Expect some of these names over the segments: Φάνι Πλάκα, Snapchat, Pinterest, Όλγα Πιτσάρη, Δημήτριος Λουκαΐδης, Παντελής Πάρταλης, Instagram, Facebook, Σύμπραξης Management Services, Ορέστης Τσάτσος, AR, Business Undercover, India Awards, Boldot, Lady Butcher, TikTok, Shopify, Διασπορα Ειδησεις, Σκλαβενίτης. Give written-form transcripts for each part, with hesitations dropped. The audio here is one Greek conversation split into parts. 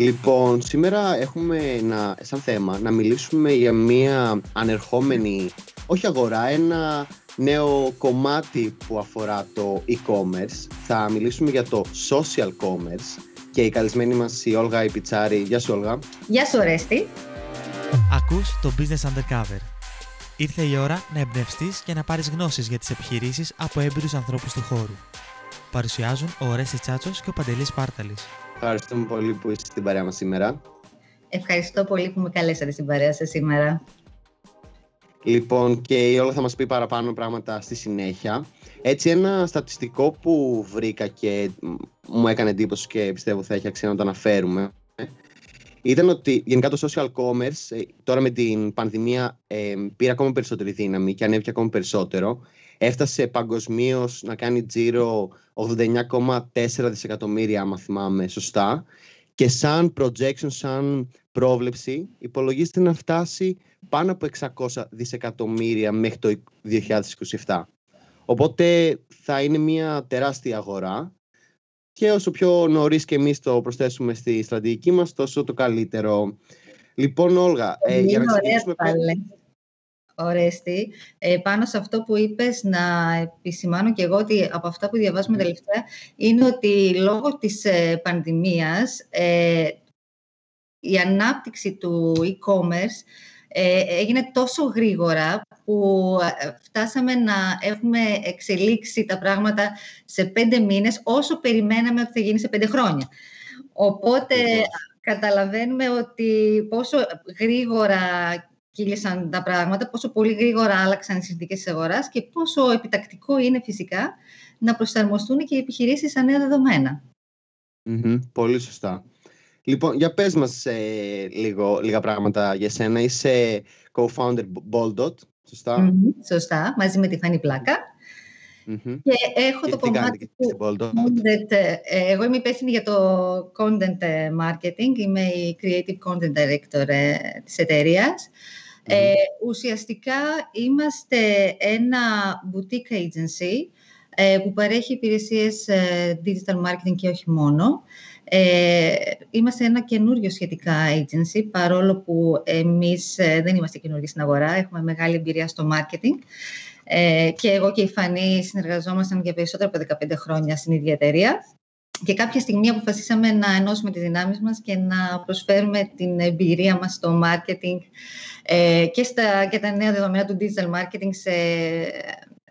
Λοιπόν, σήμερα έχουμε σαν θέμα να μιλήσουμε για μια ανερχόμενη, όχι αγορά, ένα νέο κομμάτι που αφορά το e-commerce. Θα μιλήσουμε για το social commerce και η καλεσμένη μας η Όλγα η Πιτσάρη. Γεια σου Όλγα. Γεια σου Ορέστη. Ακούς το Business Undercover. Ήρθε η ώρα να εμπνευστείς και να πάρεις γνώσεις για τις επιχειρήσεις από έμπειρους ανθρώπους του χώρου. Παρουσιάζουν ο Ορέστης Τσάτσος και ο Παντελής Πάρταλης. Ευχαριστούμε πολύ που είστε στην παρέα μας σήμερα. Ευχαριστώ πολύ που με καλέσατε στην παρέα σας σήμερα. Λοιπόν, και η Όλγα θα μας πει παραπάνω πράγματα στη συνέχεια. Έτσι, ένα στατιστικό που βρήκα και μου έκανε εντύπωση και πιστεύω θα έχει αξία να το αναφέρουμε ήταν ότι γενικά το social commerce τώρα με την πανδημία πήρε ακόμα περισσότερη δύναμη και ανέβηκε ακόμα περισσότερο. Έφτασε παγκοσμίως να κάνει τζίρο 89,4 δισεκατομμύρια, άμα θυμάμαι σωστά. Και σαν projection, σαν πρόβλεψη, υπολογίζεται να φτάσει πάνω από 600 δισεκατομμύρια μέχρι το 2027. Οπότε θα είναι μια τεράστια αγορά. Και όσο πιο νωρίς και εμείς το προσθέσουμε στη στρατηγική μας, τόσο το καλύτερο. Λοιπόν, Όλγα, για να ξεκινήσουμε... Ορέστη, πάνω σε αυτό που είπες να επισημάνω και εγώ ότι από αυτά που διαβάζουμε τελευταία είναι ότι λόγω της πανδημίας η ανάπτυξη του e-commerce έγινε τόσο γρήγορα που φτάσαμε να έχουμε εξελίξει τα πράγματα σε 5 μήνες όσο περιμέναμε ότι θα γίνει σε 5 χρόνια. Οπότε καταλαβαίνουμε ότι πόσο γρήγορα κύλησαν τα πράγματα, πόσο πολύ γρήγορα άλλαξαν οι συνθήκες της αγοράς και πόσο επιτακτικό είναι φυσικά να προσαρμοστούν και οι επιχειρήσεις σαν νέα δεδομένα. Πολύ σωστά. Λοιπόν, για πες μας λίγα πράγματα για σένα. Είσαι co-founder Boldot, σωστά? Σωστά, μαζί με τη Φάνι Πλάκα. Και έχω και το κομμάτι του content. Εγώ είμαι υπεύθυνη για το content marketing, είμαι η creative content director της εταιρείας. Ουσιαστικά είμαστε ένα boutique agency που παρέχει υπηρεσίες digital marketing και όχι μόνο. Είμαστε ένα καινούριο σχετικά agency, παρόλο που εμείς δεν είμαστε καινούργοι στην αγορά, έχουμε μεγάλη εμπειρία στο marketing. Και εγώ και η Φανή συνεργαζόμασταν για περισσότερα από 15 χρόνια στην ίδια εταιρεία και κάποια στιγμή αποφασίσαμε να ενώσουμε τις δυνάμεις μας και να προσφέρουμε την εμπειρία μας στο marketing και τα νέα δεδομένα του digital marketing σε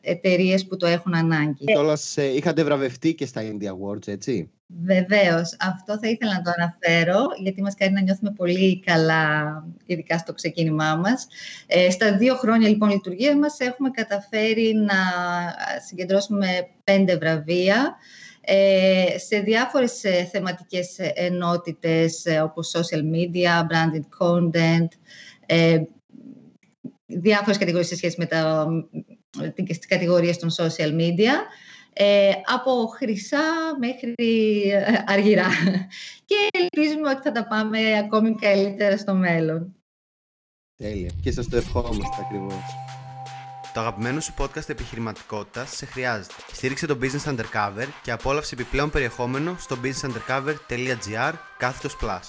εταιρείες που το έχουν ανάγκη. Τόλας είχατε βραβευτεί και στα India Awards, έτσι? Βεβαίως. Αυτό θα ήθελα να το αναφέρω, γιατί μας κάνει να νιώθουμε πολύ καλά, ειδικά στο ξεκίνημά μας. Στα 2 χρόνια λοιπόν λειτουργίας μας έχουμε καταφέρει να συγκεντρώσουμε 5 βραβεία σε διάφορες θεματικές ενότητες, όπως social media, branded content, διάφορες κατηγορίες σε σχέση με τα... τις κατηγορίες των social media, από χρυσά μέχρι αργυρά. Και ελπίζουμε ότι θα τα πάμε ακόμη καλύτερα στο μέλλον. Τέλεια. Και σας το ευχόμαστε ακριβώς. Το αγαπημένο σου podcast επιχειρηματικότητας σε χρειάζεται. Στήριξε το Business Undercover και απόλαυσε επιπλέον περιεχόμενο στο businessundercover.gr/plus.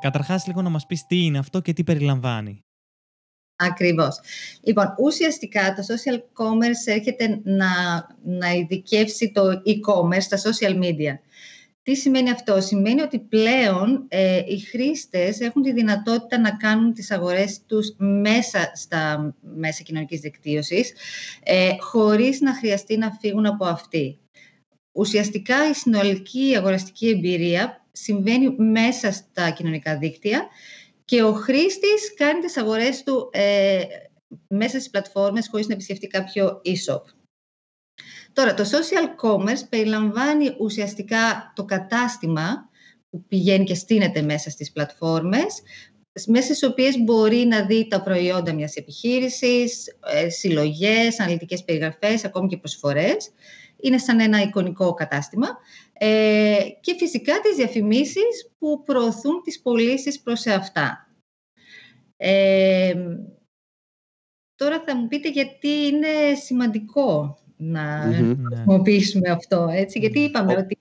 Καταρχάς, λίγο να μας πεις τι είναι αυτό και τι περιλαμβάνει. Ακριβώς. Λοιπόν, ουσιαστικά το social commerce έρχεται να ειδικεύσει το e-commerce, τα social media. Τι σημαίνει αυτό? Σημαίνει ότι πλέον οι χρήστες έχουν τη δυνατότητα να κάνουν τις αγορές τους μέσα στα μέσα κοινωνικής δικτύωσης, χωρίς να χρειαστεί να φύγουν από αυτή. Ουσιαστικά η συνολική αγοραστική εμπειρία συμβαίνει μέσα στα κοινωνικά δίκτυα και ο χρήστης κάνει τις αγορές του μέσα στις πλατφόρμες χωρίς να επισκεφτεί κάποιο e-shop. Τώρα, το social commerce περιλαμβάνει ουσιαστικά το κατάστημα που πηγαίνει και στείνεται μέσα στις πλατφόρμες, μέσα στις οποίες μπορεί να δει τα προϊόντα μιας επιχείρησης, συλλογές, αναλυτικές περιγραφές, ακόμη και προσφορές. Είναι σαν ένα εικονικό κατάστημα. Και φυσικά τις διαφημίσεις που προωθούν τις πωλήσεις προς αυτά. Τώρα θα μου πείτε γιατί είναι σημαντικό να χρησιμοποιήσουμε αυτό. Έτσι, γιατί είπαμε ότι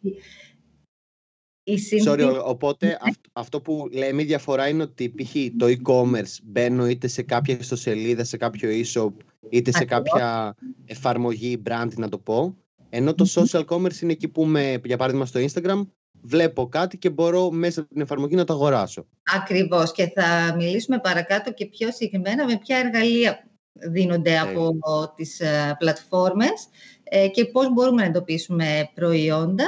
Sorry, οπότε αυτό που λέμε η διαφορά είναι ότι π.χ. το e-commerce μπαίνω είτε σε κάποια ιστοσελίδα, σε κάποιο e-shop, είτε σε κάποια εφαρμογή, brand να το πω. Ενώ το social commerce είναι εκεί που με, για παράδειγμα στο Instagram, βλέπω κάτι και μπορώ μέσα από την εφαρμογή να το αγοράσω. Ακριβώς, και θα μιλήσουμε παρακάτω και πιο συγκεκριμένα με ποια εργαλεία δίνονται από τις πλατφόρμες και πώς μπορούμε να εντοπίσουμε προϊόντα,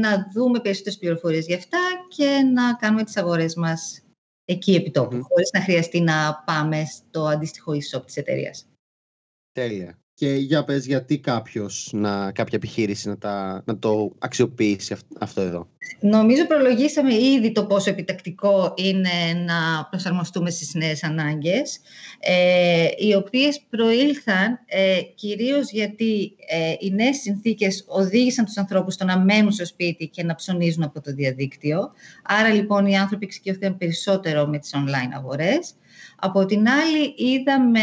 να δούμε περισσότερες πληροφορίες για αυτά και να κάνουμε τις αγορές μας εκεί επί τόπου, χωρίς να χρειαστεί να πάμε στο αντίστοιχο e-shop της εταιρείας. Τέλεια. Και για πες γιατί κάποια επιχείρηση να το αξιοποιήσει αυτό εδώ. Νομίζω προλογίσαμε ήδη το πόσο επιτακτικό είναι να προσαρμοστούμε στις νέες ανάγκες, οι οποίες προήλθαν κυρίως γιατί οι νέες συνθήκες οδήγησαν τους ανθρώπους στο να μένουν στο σπίτι και να ψωνίζουν από το διαδίκτυο. Άρα λοιπόν οι άνθρωποι εξοικειώθηκαν περισσότερο με τις online αγορές. Από την άλλη, είδαμε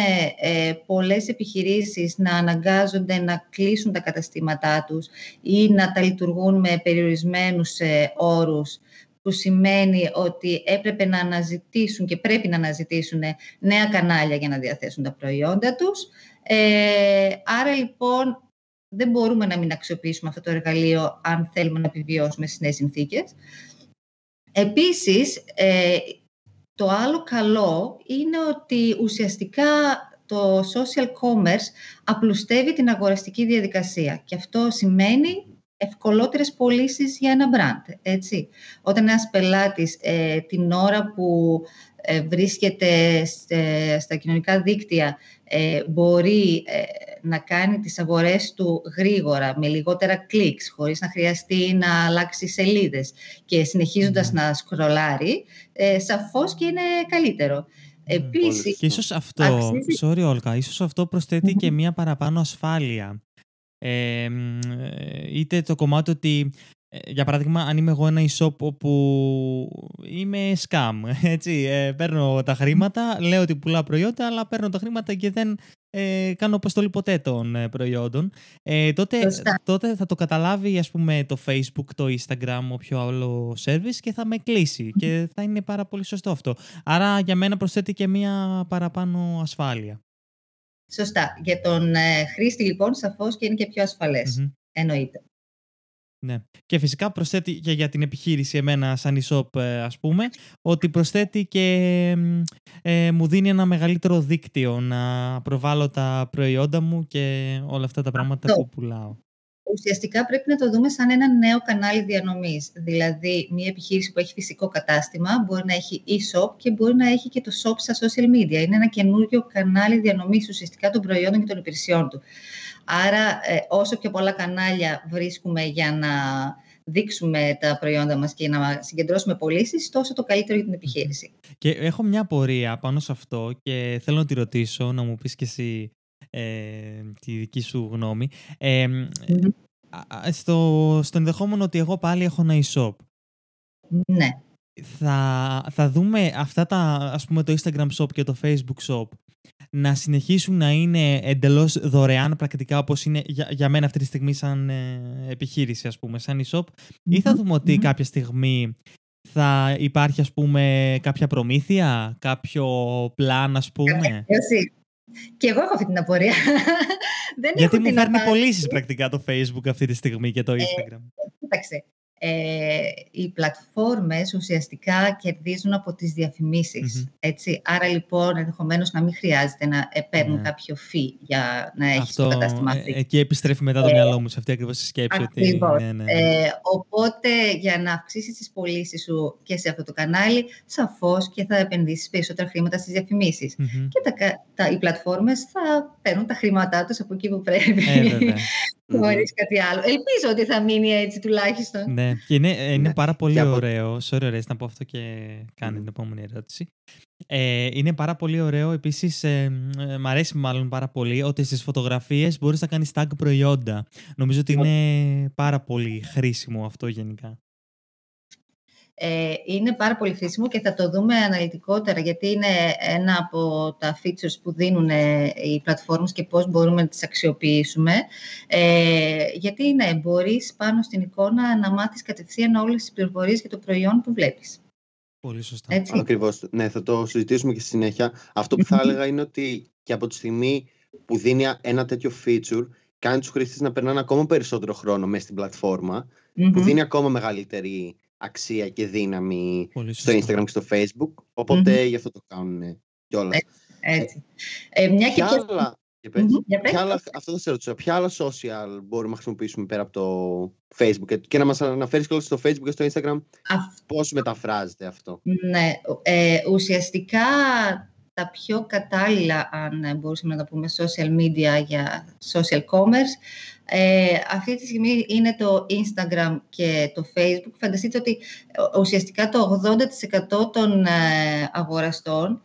πολλές επιχειρήσεις να αναγκάζονται να κλείσουν τα καταστήματά τους ή να τα λειτουργούν με περιορισμένους όρους, που σημαίνει ότι έπρεπε να αναζητήσουν και πρέπει να αναζητήσουν νέα κανάλια για να διαθέσουν τα προϊόντα τους. Άρα, λοιπόν, δεν μπορούμε να μην αξιοποιήσουμε αυτό το εργαλείο αν θέλουμε να επιβιώσουμε στις νέες συνθήκες. Επίσης, το άλλο καλό είναι ότι ουσιαστικά το social commerce απλουστεύει την αγοραστική διαδικασία και αυτό σημαίνει ευκολότερες πωλήσεις για ένα brand, έτσι. Όταν ένας πελάτης την ώρα που βρίσκεται στα κοινωνικά δίκτυα μπορεί να κάνει τις αγορές του γρήγορα, με λιγότερα κλικς, χωρίς να χρειαστεί να αλλάξει σελίδες και συνεχίζοντας να σκρολάρει, σαφώς και είναι καλύτερο. Επίσης, και ίσως αυτό, sorry, Όλγα, ίσως αυτό προσθέτει και μία παραπάνω ασφάλεια. Είτε το κομμάτι ότι, για παράδειγμα, αν είμαι εγώ ένα e-shop όπου είμαι scam, έτσι, παίρνω τα χρήματα, λέω ότι πουλάω προϊόντα, αλλά παίρνω τα χρήματα και δεν κάνω αποστολή ποτέ των προϊόντων, τότε θα το καταλάβει, ας πούμε, το Facebook, το Instagram, όποιο άλλο service και θα με κλείσει και θα είναι πάρα πολύ σωστό αυτό. Άρα για μένα προσθέτει και μία παραπάνω ασφάλεια. Σωστά. Για τον χρήστη, λοιπόν, σαφώς και είναι και πιο ασφαλές. Εννοείται. Ναι. Και φυσικά προσθέτει και για την επιχείρηση εμένα σαν e-shop, ας πούμε, ότι προσθέτει και μου δίνει ένα μεγαλύτερο δίκτυο να προβάλλω τα προϊόντα μου και όλα αυτά τα πράγματα που πουλάω. Ουσιαστικά πρέπει να το δούμε σαν ένα νέο κανάλι διανομής. Δηλαδή, μια επιχείρηση που έχει φυσικό κατάστημα μπορεί να έχει e-shop και μπορεί να έχει και το shop στα social media. Είναι ένα καινούριο κανάλι διανομής ουσιαστικά των προϊόντων και των υπηρεσιών του. Άρα, όσο πιο πολλά κανάλια βρίσκουμε για να δείξουμε τα προϊόντα μας και να συγκεντρώσουμε πωλήσεις, τόσο το καλύτερο για την επιχείρηση. Και έχω μια απορία πάνω σε αυτό και θέλω να τη ρωτήσω, να μου πεις και εσύ τη δική σου γνώμη. Στο ενδεχόμενο ότι εγώ πάλι έχω ένα e-shop. Ναι. Θα δούμε αυτά τα, ας πούμε, το Instagram shop και το Facebook shop να συνεχίσουν να είναι εντελώς δωρεάν πρακτικά όπως είναι για μένα αυτή τη στιγμή σαν επιχείρηση, ας πούμε, σαν e-shop, ή θα δούμε ότι κάποια στιγμή θα υπάρχει, ας πούμε, κάποια προμήθεια, κάποιο πλάν, ας πούμε. Και εγώ έχω αυτή την απορία. Γιατί μου φέρνει πωλήσεις πρακτικά το Facebook αυτή τη στιγμή και το Instagram. Κοίταξε. Οι πλατφόρμες ουσιαστικά κερδίζουν από τις διαφημίσεις. Έτσι. Άρα λοιπόν ενδεχομένως να μην χρειάζεται να παίρνουν κάποιο fee για να έχεις το κατάστημα. Εκεί επιστρέφει μετά το μυαλό μου σε αυτή ακριβώς τη σκέψη. Ότι, ναι. Οπότε για να αυξήσεις τις πωλήσεις σου και σε αυτό το κανάλι, σαφώς και θα επενδύσεις περισσότερα χρήματα στις διαφημίσεις. Και οι πλατφόρμες θα παίρνουν τα χρήματά τους από εκεί που πρέπει. Χωρίς κάτι άλλο. Ελπίζω ότι θα μείνει έτσι τουλάχιστον. Ναι, και είναι πάρα πολύ ωραίο. Sorry, Ορέστη, να πω αυτό και κάνε την επόμενη ερώτηση. Είναι πάρα πολύ ωραίο. Επίσης, μ' αρέσει μάλλον πάρα πολύ ότι στις φωτογραφίες μπορείς να κάνεις tag προϊόντα. Νομίζω ότι είναι πάρα πολύ χρήσιμο αυτό γενικά. είναι πάρα πολύ χρήσιμο και θα το δούμε αναλυτικότερα, γιατί είναι ένα από τα features που δίνουν οι πλατφόρμες και πώς μπορούμε να τις αξιοποιήσουμε. Γιατί μπορείς πάνω στην εικόνα να μάθεις κατευθείαν όλες τις πληροφορίες για το προϊόν που βλέπεις. Πολύ σωστά. Έτσι. Ακριβώς. Ναι, θα το συζητήσουμε και στη συνέχεια. Αυτό που θα έλεγα είναι ότι και από τη στιγμή που δίνει ένα τέτοιο feature, κάνει τους χρήστες να περνάνε ακόμα περισσότερο χρόνο μέσα στην πλατφόρμα, που δίνει ακόμα μεγαλύτερη αξία και δύναμη στο Instagram και στο Facebook. Οπότε γι' αυτό το κάνουν κιόλας. Έτσι. Μια και άλλα. Αυτό θα σε ρωτήσω. Ποια άλλα social μπορούμε να χρησιμοποιήσουμε πέρα από το Facebook και να μας αναφέρεις κιόλας στο Facebook και στο Instagram πώς μεταφράζεται αυτό? Ναι. Ουσιαστικά τα πιο κατάλληλα, αν μπορούσαμε να τα πούμε, social media για social commerce, αυτή τη στιγμή είναι το Instagram και το Facebook. Φανταστείτε ότι ουσιαστικά το 80% των αγοραστών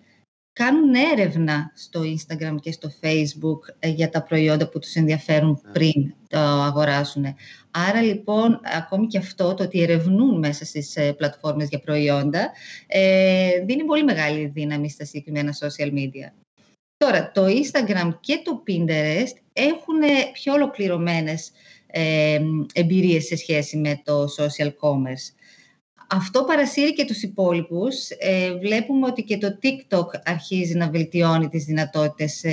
κάνουν έρευνα στο Instagram και στο Facebook για τα προϊόντα που τους ενδιαφέρουν πριν το αγοράσουν. Άρα λοιπόν, ακόμη και αυτό, το ότι ερευνούν μέσα στις πλατφόρμες για προϊόντα, δίνει πολύ μεγάλη δύναμη στα συγκεκριμένα social media. Τώρα, το Instagram και το Pinterest έχουν πιο ολοκληρωμένες εμπειρίες σε σχέση με το social commerce. Αυτό παρασύρει και τους υπόλοιπους. Βλέπουμε ότι και το TikTok αρχίζει να βελτιώνει τις δυνατότητες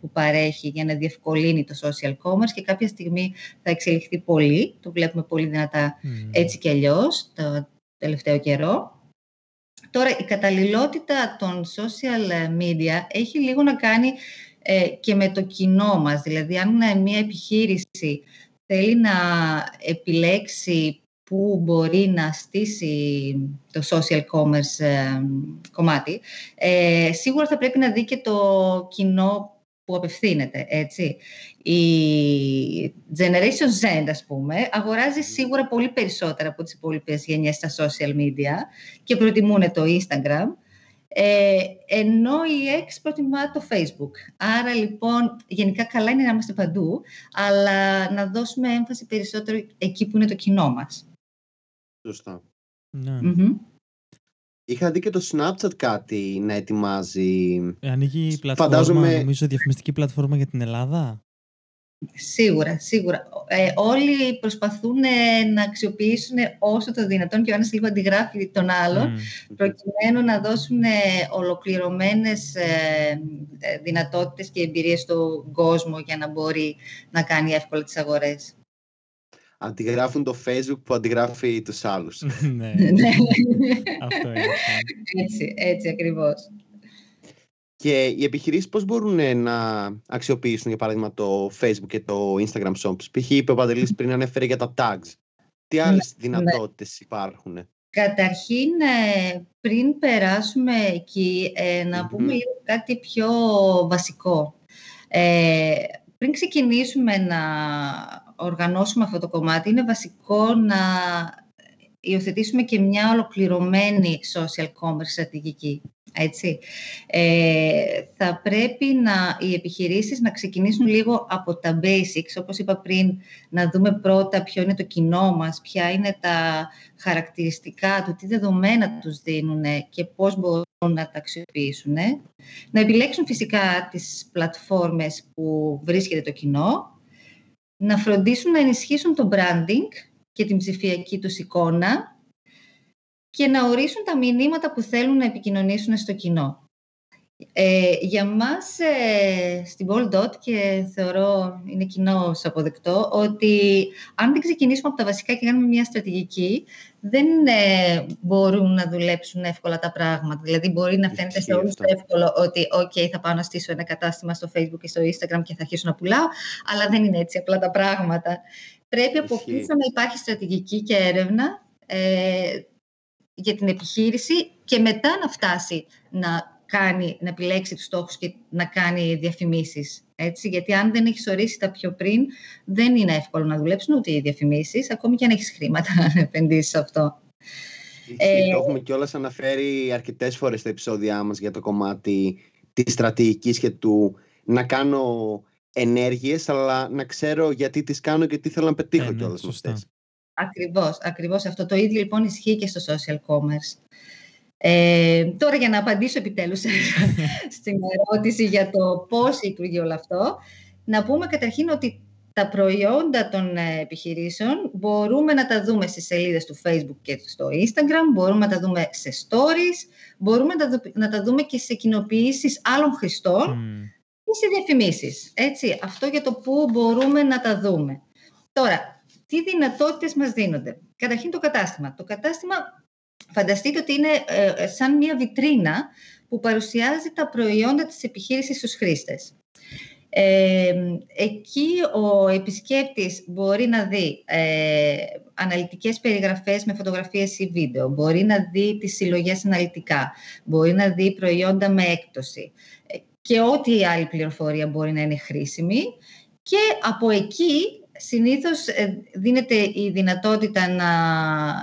που παρέχει για να διευκολύνει το social commerce και κάποια στιγμή θα εξελιχθεί πολύ. Το βλέπουμε πολύ δυνατά έτσι κι αλλιώς το τελευταίο καιρό. Τώρα, η καταλληλότητα των social media έχει λίγο να κάνει και με το κοινό μας. Δηλαδή, αν μια επιχείρηση θέλει να επιλέξει που μπορεί να στήσει το social commerce κομμάτι, σίγουρα θα πρέπει να δει και το κοινό που απευθύνεται, έτσι. Η Generation Z, ας πούμε, αγοράζει σίγουρα πολύ περισσότερα από τις υπόλοιπες γενιές στα social media και προτιμούν το Instagram, ενώ η X προτιμά το Facebook. Άρα, λοιπόν, γενικά καλά είναι να είμαστε παντού, αλλά να δώσουμε έμφαση περισσότερο εκεί που είναι το κοινό μας. Σωστά. Ναι. Είχα δει και το Snapchat κάτι να ετοιμάζει. Ανοίγει η πλατφόρμα, νομίζω, διαφημιστική πλατφόρμα για την Ελλάδα. Σίγουρα. Όλοι προσπαθούν να αξιοποιήσουν όσο το δυνατόν και ο ένας λίγο αντιγράφει τον άλλον, προκειμένου να δώσουν ολοκληρωμένες δυνατότητες και εμπειρίες στον κόσμο για να μπορεί να κάνει εύκολα τις αγορές. Αντιγράφουν το Facebook που αντιγράφει τους άλλους. Ναι, αυτό είναι. Έτσι ακριβώς. Και οι επιχειρήσεις πώς μπορούν να αξιοποιήσουν, για παράδειγμα, το Facebook και το Instagram Shops? Π.χ. είπε ο Παντελής πριν, ανέφερε για τα tags. Τι άλλες δυνατότητες υπάρχουν? Καταρχήν, πριν περάσουμε εκεί, να πούμε λίγο κάτι πιο βασικό. Πριν ξεκινήσουμε να οργανώσουμε αυτό το κομμάτι, είναι βασικό να υιοθετήσουμε και μια ολοκληρωμένη social commerce στρατηγική. Έτσι. Θα πρέπει οι επιχειρήσεις να ξεκινήσουν λίγο από τα basics, όπως είπα πριν, να δούμε πρώτα ποιο είναι το κοινό μας, ποια είναι τα χαρακτηριστικά του, τι δεδομένα τους δίνουν και πώς μπορούν να τα αξιοποιήσουν. Να επιλέξουν φυσικά τις πλατφόρμες που βρίσκεται το κοινό, να φροντίσουν να ενισχύσουν το branding και την ψηφιακή τους εικόνα και να ορίσουν τα μηνύματα που θέλουν να επικοινωνήσουν στο κοινό. Για μας στην Boldot, και θεωρώ είναι κοινώς αποδεκτό, ότι αν δεν ξεκινήσουμε από τα βασικά και κάνουμε μια στρατηγική, δεν μπορούν να δουλέψουν εύκολα τα πράγματα. Δηλαδή μπορεί να φαίνεται σε όλους εύκολο ότι okay, θα πάω να στήσω ένα κατάστημα στο Facebook και στο Instagram και θα αρχίσω να πουλάω, αλλά δεν είναι έτσι απλά τα πράγματα. Πρέπει από πίσω να υπάρχει στρατηγική και έρευνα για την επιχείρηση και μετά να φτάσει να επιλέξει τους στόχους και να κάνει διαφημίσεις. Έτσι, γιατί αν δεν έχεις ορίσει τα πιο πριν, δεν είναι εύκολο να δουλέψουν ούτε οι διαφημίσεις, ακόμη και αν έχεις χρήματα να επενδύσεις σε αυτό. Το έχουμε κιόλας αναφέρει αρκετές φορές στα επεισόδια μας για το κομμάτι της στρατηγικής και του να κάνω ενέργειες, αλλά να ξέρω γιατί τις κάνω και τι θέλω να πετύχω κιόλας με αυτές. Ακριβώς, ακριβώς αυτό. Το ίδιο λοιπόν ισχύει και στο social commerce. Τώρα για να απαντήσω επιτέλους στην ερώτηση για το πώς λειτουργεί όλο αυτό, να πούμε καταρχήν ότι τα προϊόντα των επιχειρήσεων μπορούμε να τα δούμε στις σελίδες του Facebook και στο Instagram, μπορούμε να τα δούμε σε stories, μπορούμε να τα δούμε και σε κοινοποιήσεις άλλων χρηστών και σε διαφημίσεις. Έτσι, αυτό για το που μπορούμε να τα δούμε. Τώρα, τι δυνατότητες μας δίνονται. Καταρχήν το κατάστημα. Το κατάστημα, φανταστείτε ότι είναι σαν μια βιτρίνα που παρουσιάζει τα προϊόντα της επιχείρησης στους χρήστες. Εκεί ο επισκέπτης μπορεί να δει αναλυτικές περιγραφές με φωτογραφίες ή βίντεο, μπορεί να δει τις συλλογές αναλυτικά, μπορεί να δει προϊόντα με έκπτωση και ό,τι άλλη πληροφορία μπορεί να είναι χρήσιμη, και από εκεί συνήθως δίνεται η δυνατότητα να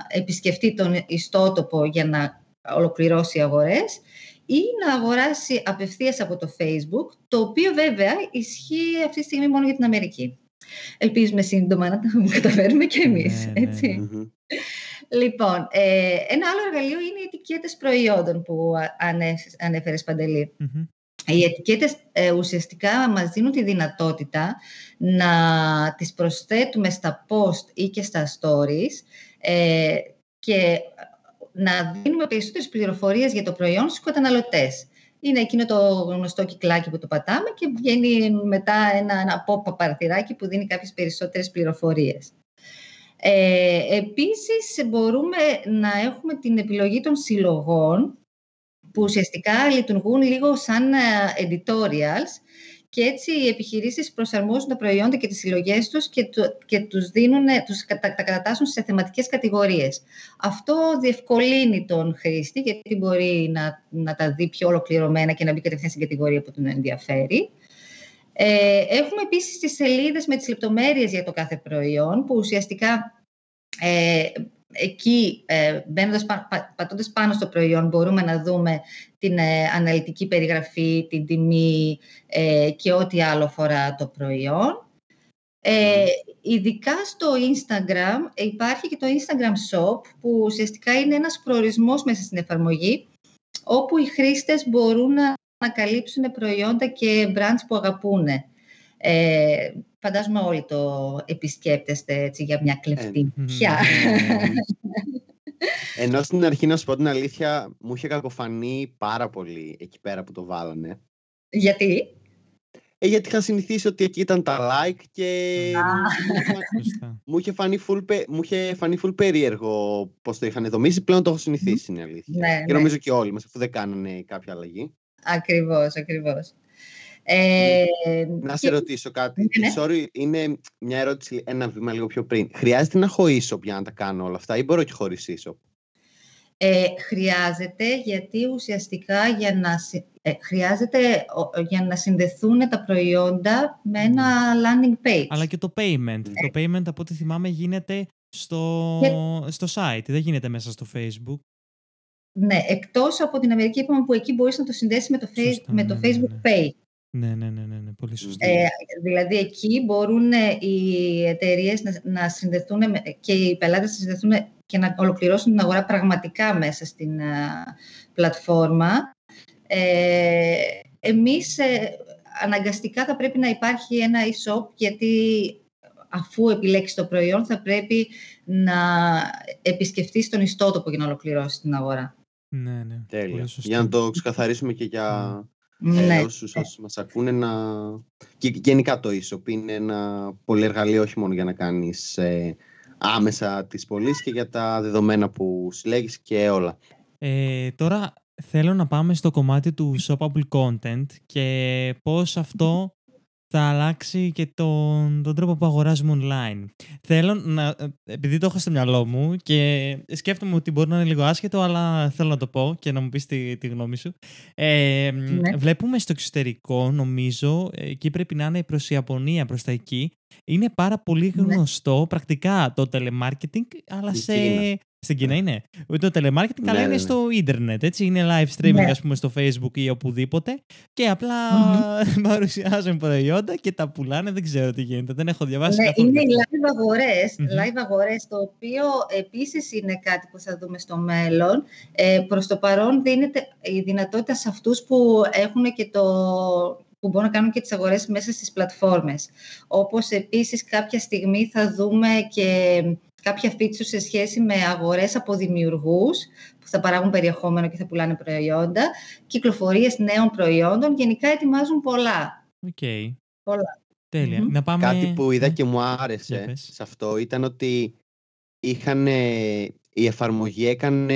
επισκεφτεί τον ιστότοπο για να ολοκληρώσει αγορές ή να αγοράσει απευθείας από το Facebook, το οποίο βέβαια ισχύει αυτή τη στιγμή μόνο για την Αμερική. Ελπίζουμε σύντομα να τα καταφέρουμε και εμείς. Έτσι. Λοιπόν, ένα άλλο εργαλείο είναι οι ετικέτες προϊόντων που ανέφερες, Παντελή. Οι ετικέτες ουσιαστικά μας δίνουν τη δυνατότητα να τις προσθέτουμε στα post ή και στα stories και να δίνουμε περισσότερες πληροφορίες για το προϊόν στους καταναλωτές. Είναι εκείνο το γνωστό κυκλάκι που το πατάμε και βγαίνει μετά ένα pop-up παραθυράκι που δίνει κάποιες περισσότερες πληροφορίες. Επίσης, μπορούμε να έχουμε την επιλογή των συλλογών που ουσιαστικά λειτουργούν λίγο σαν editorials και έτσι οι επιχειρήσεις προσαρμόζουν τα προϊόντα και τις συλλογές τους και τα κατατάσσουν σε θεματικές κατηγορίες. Αυτό διευκολύνει τον χρήστη, γιατί μπορεί να τα δει πιο ολοκληρωμένα και να μπει κατευθείαν στην κατηγορία που τον ενδιαφέρει. Έχουμε επίσης τις σελίδες με τις λεπτομέρειες για το κάθε προϊόν, που ουσιαστικά... Εκεί, πατώντας πάνω στο προϊόν, μπορούμε να δούμε την αναλυτική περιγραφή, την τιμή και ό,τι άλλο αφορά το προϊόν. Ειδικά στο Instagram υπάρχει και το Instagram Shop, που ουσιαστικά είναι ένας προορισμός μέσα στην εφαρμογή, όπου οι χρήστες μπορούν να ανακαλύψουν προϊόντα και brands που αγαπούν. Φαντάζομαι όλοι το επισκέπτεστε έτσι, για μια κλεφτή πια. Ενώ στην αρχή, να σου πω την αλήθεια, μου είχε κακοφανεί πάρα πολύ εκεί πέρα που το βάλανε. Γιατί? Γιατί είχα συνηθίσει ότι εκεί ήταν τα like και μου είχε φανεί full περίεργο πώς το είχαν δομήσει. Πλέον το έχω συνηθίσει, είναι αλήθεια. Και νομίζω και όλοι μας, αφού δεν κάνανε κάποια αλλαγή. Ακριβώς, ακριβώς. Να σε ρωτήσω κάτι. Sorry, είναι μια ερώτηση ένα βήμα λίγο πιο πριν. Χρειάζεται να έχω e-shop για να τα κάνω όλα αυτά ή μπορώ και χωρίς e-shop? Χρειάζεται, γιατί ουσιαστικά για να συνδεθούν τα προϊόντα με ένα landing page. Αλλά και το payment. Το payment, από ό,τι θυμάμαι, γίνεται στο site. Δεν γίνεται μέσα στο Facebook. Ναι, εκτός από την Αμερική, είπαμε, που εκεί μπορείς να το συνδέσεις με το Facebook Pay. Ναι, πολύ σωστά. Δηλαδή εκεί μπορούν οι εταιρείες να συνδεθούν και οι πελάτες να συνδεθούν και να ολοκληρώσουν την αγορά πραγματικά μέσα στην πλατφόρμα. Εμείς αναγκαστικά θα πρέπει να υπάρχει ένα e-shop, γιατί αφού επιλέξεις το προϊόν θα πρέπει να επισκεφτείς τον ιστότοπο για να ολοκληρώσεις την αγορά. Ναι, τέλεια. Για να το ξεκαθαρίσουμε και για... όσους μας ακούνε, και γενικά το e-shop είναι ένα πολύ εργαλείο, όχι μόνο για να κάνεις άμεσα τις πωλήσεις και για τα δεδομένα που συλλέγεις και όλα. Τώρα θέλω να πάμε στο κομμάτι του shoppable content και πώς αυτό θα αλλάξει και τον τρόπο που αγοράζουμε online. Θέλω να... Επειδή το έχω στο μυαλό μου και σκέφτομαι ότι μπορεί να είναι λίγο άσχετο, αλλά θέλω να το πω και να μου πεις τη γνώμη σου. Ναι. Βλέπουμε στο εξωτερικό, νομίζω, εκεί πρέπει να είναι προς Ιαπωνία, προς τα εκεί. Είναι πάρα πολύ γνωστό πρακτικά το telemarketing, αλλά σε Στην Κίνα είναι. Το telemarketing καλά είναι στο ίντερνετ, έτσι. Είναι live streaming, ας πούμε, στο Facebook ή οπουδήποτε. Και απλά παρουσιάζουν προϊόντα και τα πουλάνε. Δεν ξέρω τι γίνεται. Δεν έχω διαβάσει καθόλου. Είναι live αγορές, το οποίο επίσης είναι κάτι που θα δούμε στο μέλλον. Προς το παρόν δίνεται η δυνατότητα σε αυτούς που έχουν και το... που μπορούν να κάνουν και τις αγορές μέσα στις πλατφόρμες. Όπως επίσης κάποια στιγμή θα δούμε και κάποια feature σε σχέση με αγορές από δημιουργούς που θα παράγουν περιεχόμενο και θα πουλάνε προϊόντα, κυκλοφορίες νέων προϊόντων, γενικά ετοιμάζουν πολλά. Okay. Πολλά. Τέλεια. Mm-hmm. Να πάμε... Κάτι που είδα και μου άρεσε σε αυτό ήταν ότι η εφαρμογή έκανε...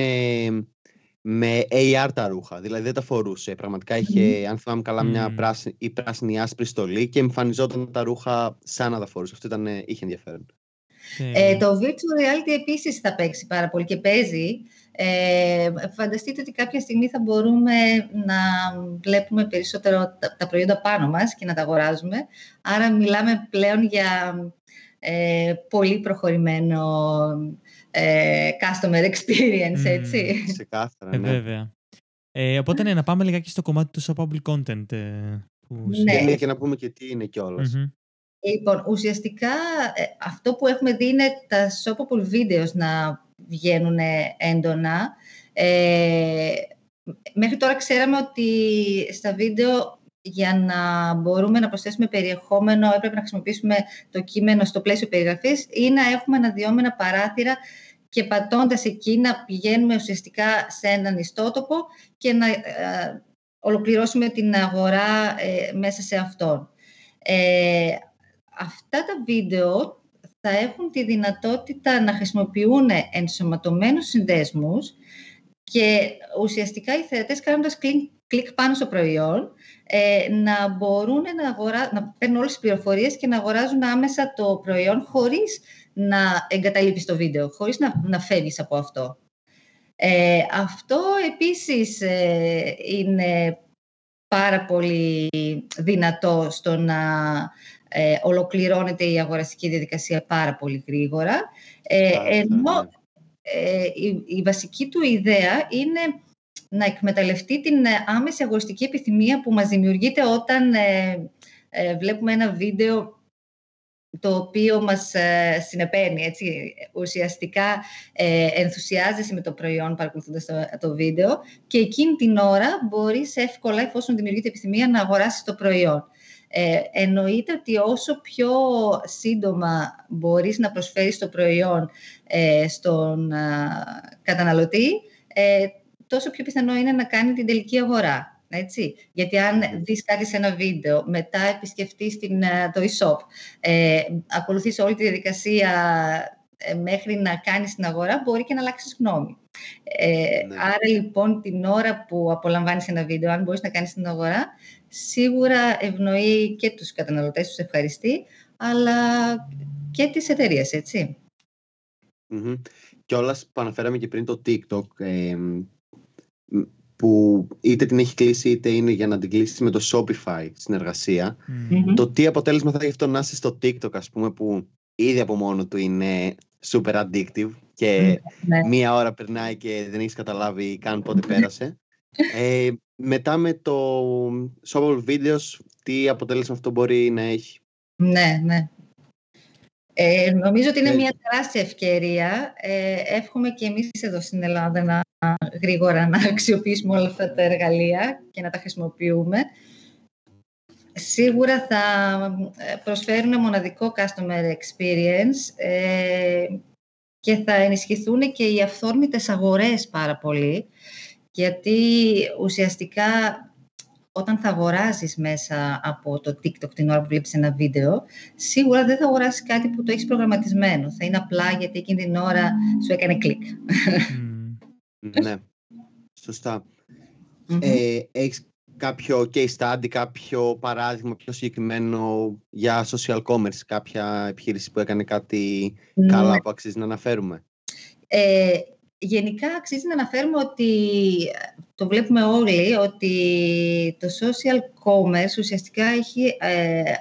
με AR τα ρούχα, δηλαδή δεν τα φορούσε. Πραγματικά είχε, αν θυμάμαι καλά, μια πράσινη άσπρη στολή και εμφανιζόταν τα ρούχα σαν να τα φορούσε. Αυτό είχε ενδιαφέρον. Το virtual reality επίσης θα παίξει πάρα πολύ και παίζει. Φανταστείτε ότι κάποια στιγμή θα μπορούμε να βλέπουμε περισσότερο τα προϊόντα πάνω μας και να τα αγοράζουμε. Άρα μιλάμε πλέον για πολύ προχωρημένο... customer experience, έτσι. Ξεκάθαρα, ναι. Βέβαια. Οπότε, να πάμε λιγάκι στο κομμάτι του shoppable content. Ναι, και να πούμε και τι είναι κιόλας. Λοιπόν, ουσιαστικά αυτό που έχουμε δει είναι τα shoppable videos να βγαίνουν έντονα. Μέχρι τώρα ξέραμε ότι στα βίντεο, για να μπορούμε να προσθέσουμε περιεχόμενο, έπρεπε να χρησιμοποιήσουμε το κείμενο στο πλαίσιο περιγραφής ή να έχουμε αναδυόμενα παράθυρα και πατώντας εκεί να πηγαίνουμε ουσιαστικά σε έναν ιστότοπο και να ολοκληρώσουμε την αγορά μέσα σε αυτόν. Αυτά τα βίντεο θα έχουν τη δυνατότητα να χρησιμοποιούν ενσωματωμένους συνδέσμους και ουσιαστικά οι θεατές, κάνοντας κλικ πάνω στο προϊόν, να μπορούν να παίρνουν όλες τις πληροφορίες και να αγοράζουν άμεσα το προϊόν χωρίς να εγκαταλείπεις το βίντεο, χωρίς να φεύγεις από αυτό. Αυτό επίσης είναι πάρα πολύ δυνατό στο να ολοκληρώνεται η αγοραστική διαδικασία πάρα πολύ γρήγορα. Ενώ η βασική του ιδέα είναι να εκμεταλλευτεί την άμεση αγοριστική επιθυμία που μας δημιουργείται όταν βλέπουμε ένα βίντεο το οποίο μας συνεπαίνει, έτσι. Ουσιαστικά ενθουσιάζεσαι με το προϊόν παρακολουθώντας το βίντεο και εκείνη την ώρα μπορείς εύκολα, εφόσον δημιουργείται επιθυμία, να αγοράσεις το προϊόν. Εννοείται ότι όσο πιο σύντομα μπορείς να προσφέρεις το προϊόν στον καταναλωτή, τόσο πιο πιθανό είναι να κάνει την τελική αγορά, έτσι. Γιατί αν δεις κάτι σε ένα βίντεο, μετά επισκεφτείς το e-shop, ακολουθείς όλη τη διαδικασία μέχρι να κάνεις την αγορά, μπορεί και να αλλάξεις γνώμη. Άρα λοιπόν την ώρα που απολαμβάνεις ένα βίντεο, αν μπορείς να κάνεις την αγορά, σίγουρα ευνοεί και τους καταναλωτές, τους ευχαριστεί, αλλά και τις εταιρείες, έτσι. Mm-hmm. Και όλας που αναφέραμε και πριν, το TikTok, που είτε την έχει κλείσει είτε είναι για να την κλείσει με το Shopify συνεργασία. Το τι αποτέλεσμα θα έχει αυτό να είσαι στο TikTok, ας πούμε, που ήδη από μόνο του είναι super addictive και μία ώρα περνάει και δεν έχεις καταλάβει καν πότε πέρασε. Μετά με το shoppable videos, τι αποτέλεσμα αυτό μπορεί να έχει. Ναι. Νομίζω ότι είναι μια τεράστια ευκαιρία. Εύχομαι και εμείς εδώ στην Ελλάδα να γρήγορα να αξιοποιήσουμε όλα αυτά τα εργαλεία και να τα χρησιμοποιούμε. Σίγουρα θα προσφέρουν μοναδικό customer experience και θα ενισχυθούν και οι αυθόρμητες αγορές πάρα πολύ, γιατί ουσιαστικά όταν θα αγοράζεις μέσα από το TikTok την ώρα που βλέπεις ένα βίντεο, σίγουρα δεν θα αγοράσεις κάτι που το έχεις προγραμματισμένο. Θα είναι απλά γιατί εκείνη την ώρα σου έκανε κλικ. Ναι, σωστά. Έχεις κάποιο case study, κάποιο παράδειγμα πιο συγκεκριμένο για social commerce, κάποια επιχείρηση που έκανε κάτι καλά που αξίζει να αναφέρουμε? Γενικά αξίζει να αναφέρουμε ότι το βλέπουμε όλοι ότι το social commerce ουσιαστικά έχει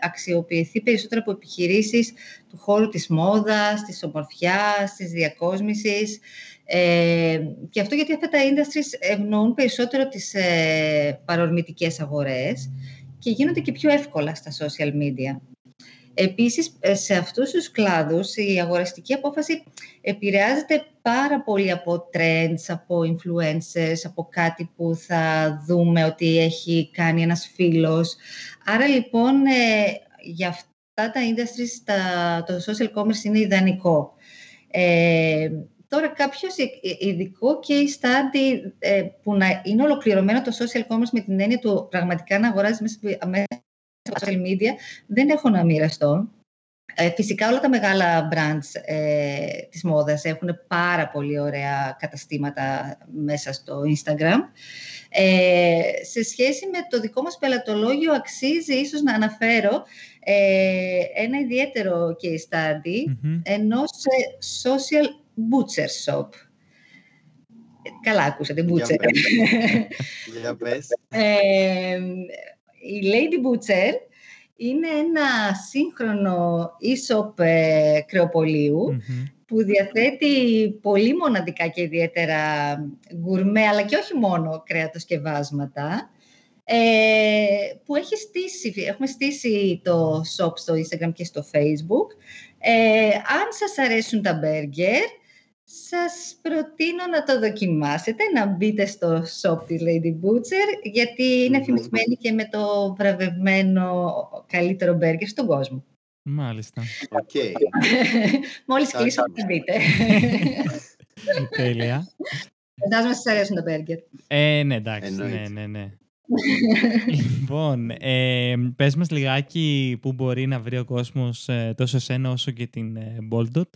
αξιοποιηθεί περισσότερο από επιχειρήσεις του χώρου της μόδας, της ομορφιάς, της διακόσμησης Και αυτό γιατί αυτά τα industries ευνοούν περισσότερο τις παρορμητικές αγορές και γίνονται και πιο εύκολα στα social media. Επίσης, σε αυτούς τους κλάδους η αγοραστική απόφαση επηρεάζεται πάρα πολύ από trends, από influencers, από κάτι που θα δούμε ότι έχει κάνει ένας φίλος. Άρα λοιπόν, για αυτά τα industries το social commerce είναι ιδανικό. Τώρα κάποιος ειδικό case study που να είναι ολοκληρωμένο το social commerce με την έννοια του πραγματικά να αγοράζει μέσα στα social media, δεν έχω να μοιραστώ. Φυσικά όλα τα μεγάλα brands της μόδας έχουν πάρα πολύ ωραία καταστήματα μέσα στο Instagram. Σε σχέση με το δικό μας πελατολόγιο αξίζει ίσως να αναφέρω ένα ιδιαίτερο case study ενός social Butcher Shop. Καλά ακούσατε, Butcher. Για πες. Η Lady Butcher είναι ένα σύγχρονο e-shop κρεοπολίου που διαθέτει πολύ μοναδικά και ιδιαίτερα γκουρμέ, αλλά και όχι μόνο κρεατοσκευάσματα, που έχουμε στήσει το shop στο Instagram και στο Facebook. Αν σας αρέσουν τα burger, σας προτείνω να το δοκιμάσετε, να μπείτε στο shop της Lady Butcher, γιατί είναι φημισμένη και με το βραβευμένο καλύτερο burger στον κόσμο. Μάλιστα. Okay. Μόλις κλείσω να μπείτε. Τέλεια. Φαντάζομαι σας αρέσουν τα burger. Ναι, εντάξει. Ναι. Λοιπόν, πες μας λιγάκι πού μπορεί να βρει ο κόσμος τόσο εσένα όσο και την Boldot.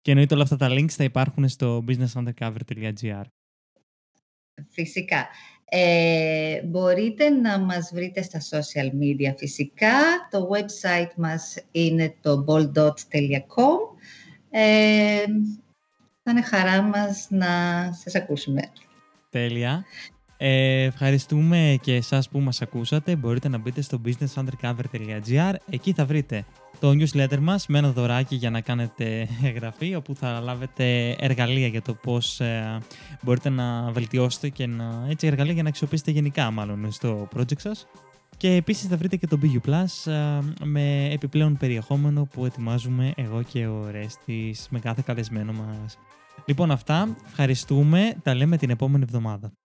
Και εννοείται όλα αυτά τα links θα υπάρχουν στο businessundercover.gr. Φυσικά. Μπορείτε να μας βρείτε στα social media φυσικά. Το website μας είναι το boldot.com. Θα είναι χαρά μας να σας ακούσουμε. Τέλεια. Ευχαριστούμε και εσάς που μας ακούσατε. Μπορείτε να μπείτε στο businessundercover.gr. Εκεί θα βρείτε το newsletter μας με ένα δωράκι για να κάνετε εγγραφή, όπου θα λάβετε εργαλεία για το πώς μπορείτε να βελτιώσετε και έτσι εργαλεία για να αξιοποιήσετε γενικά μάλλον στο project σας. Και επίσης θα βρείτε και το BU Plus με επιπλέον περιεχόμενο που ετοιμάζουμε εγώ και ο Ορέστης με κάθε καλεσμένο μας. Λοιπόν, αυτά. Ευχαριστούμε. Τα λέμε την επόμενη εβδομάδα.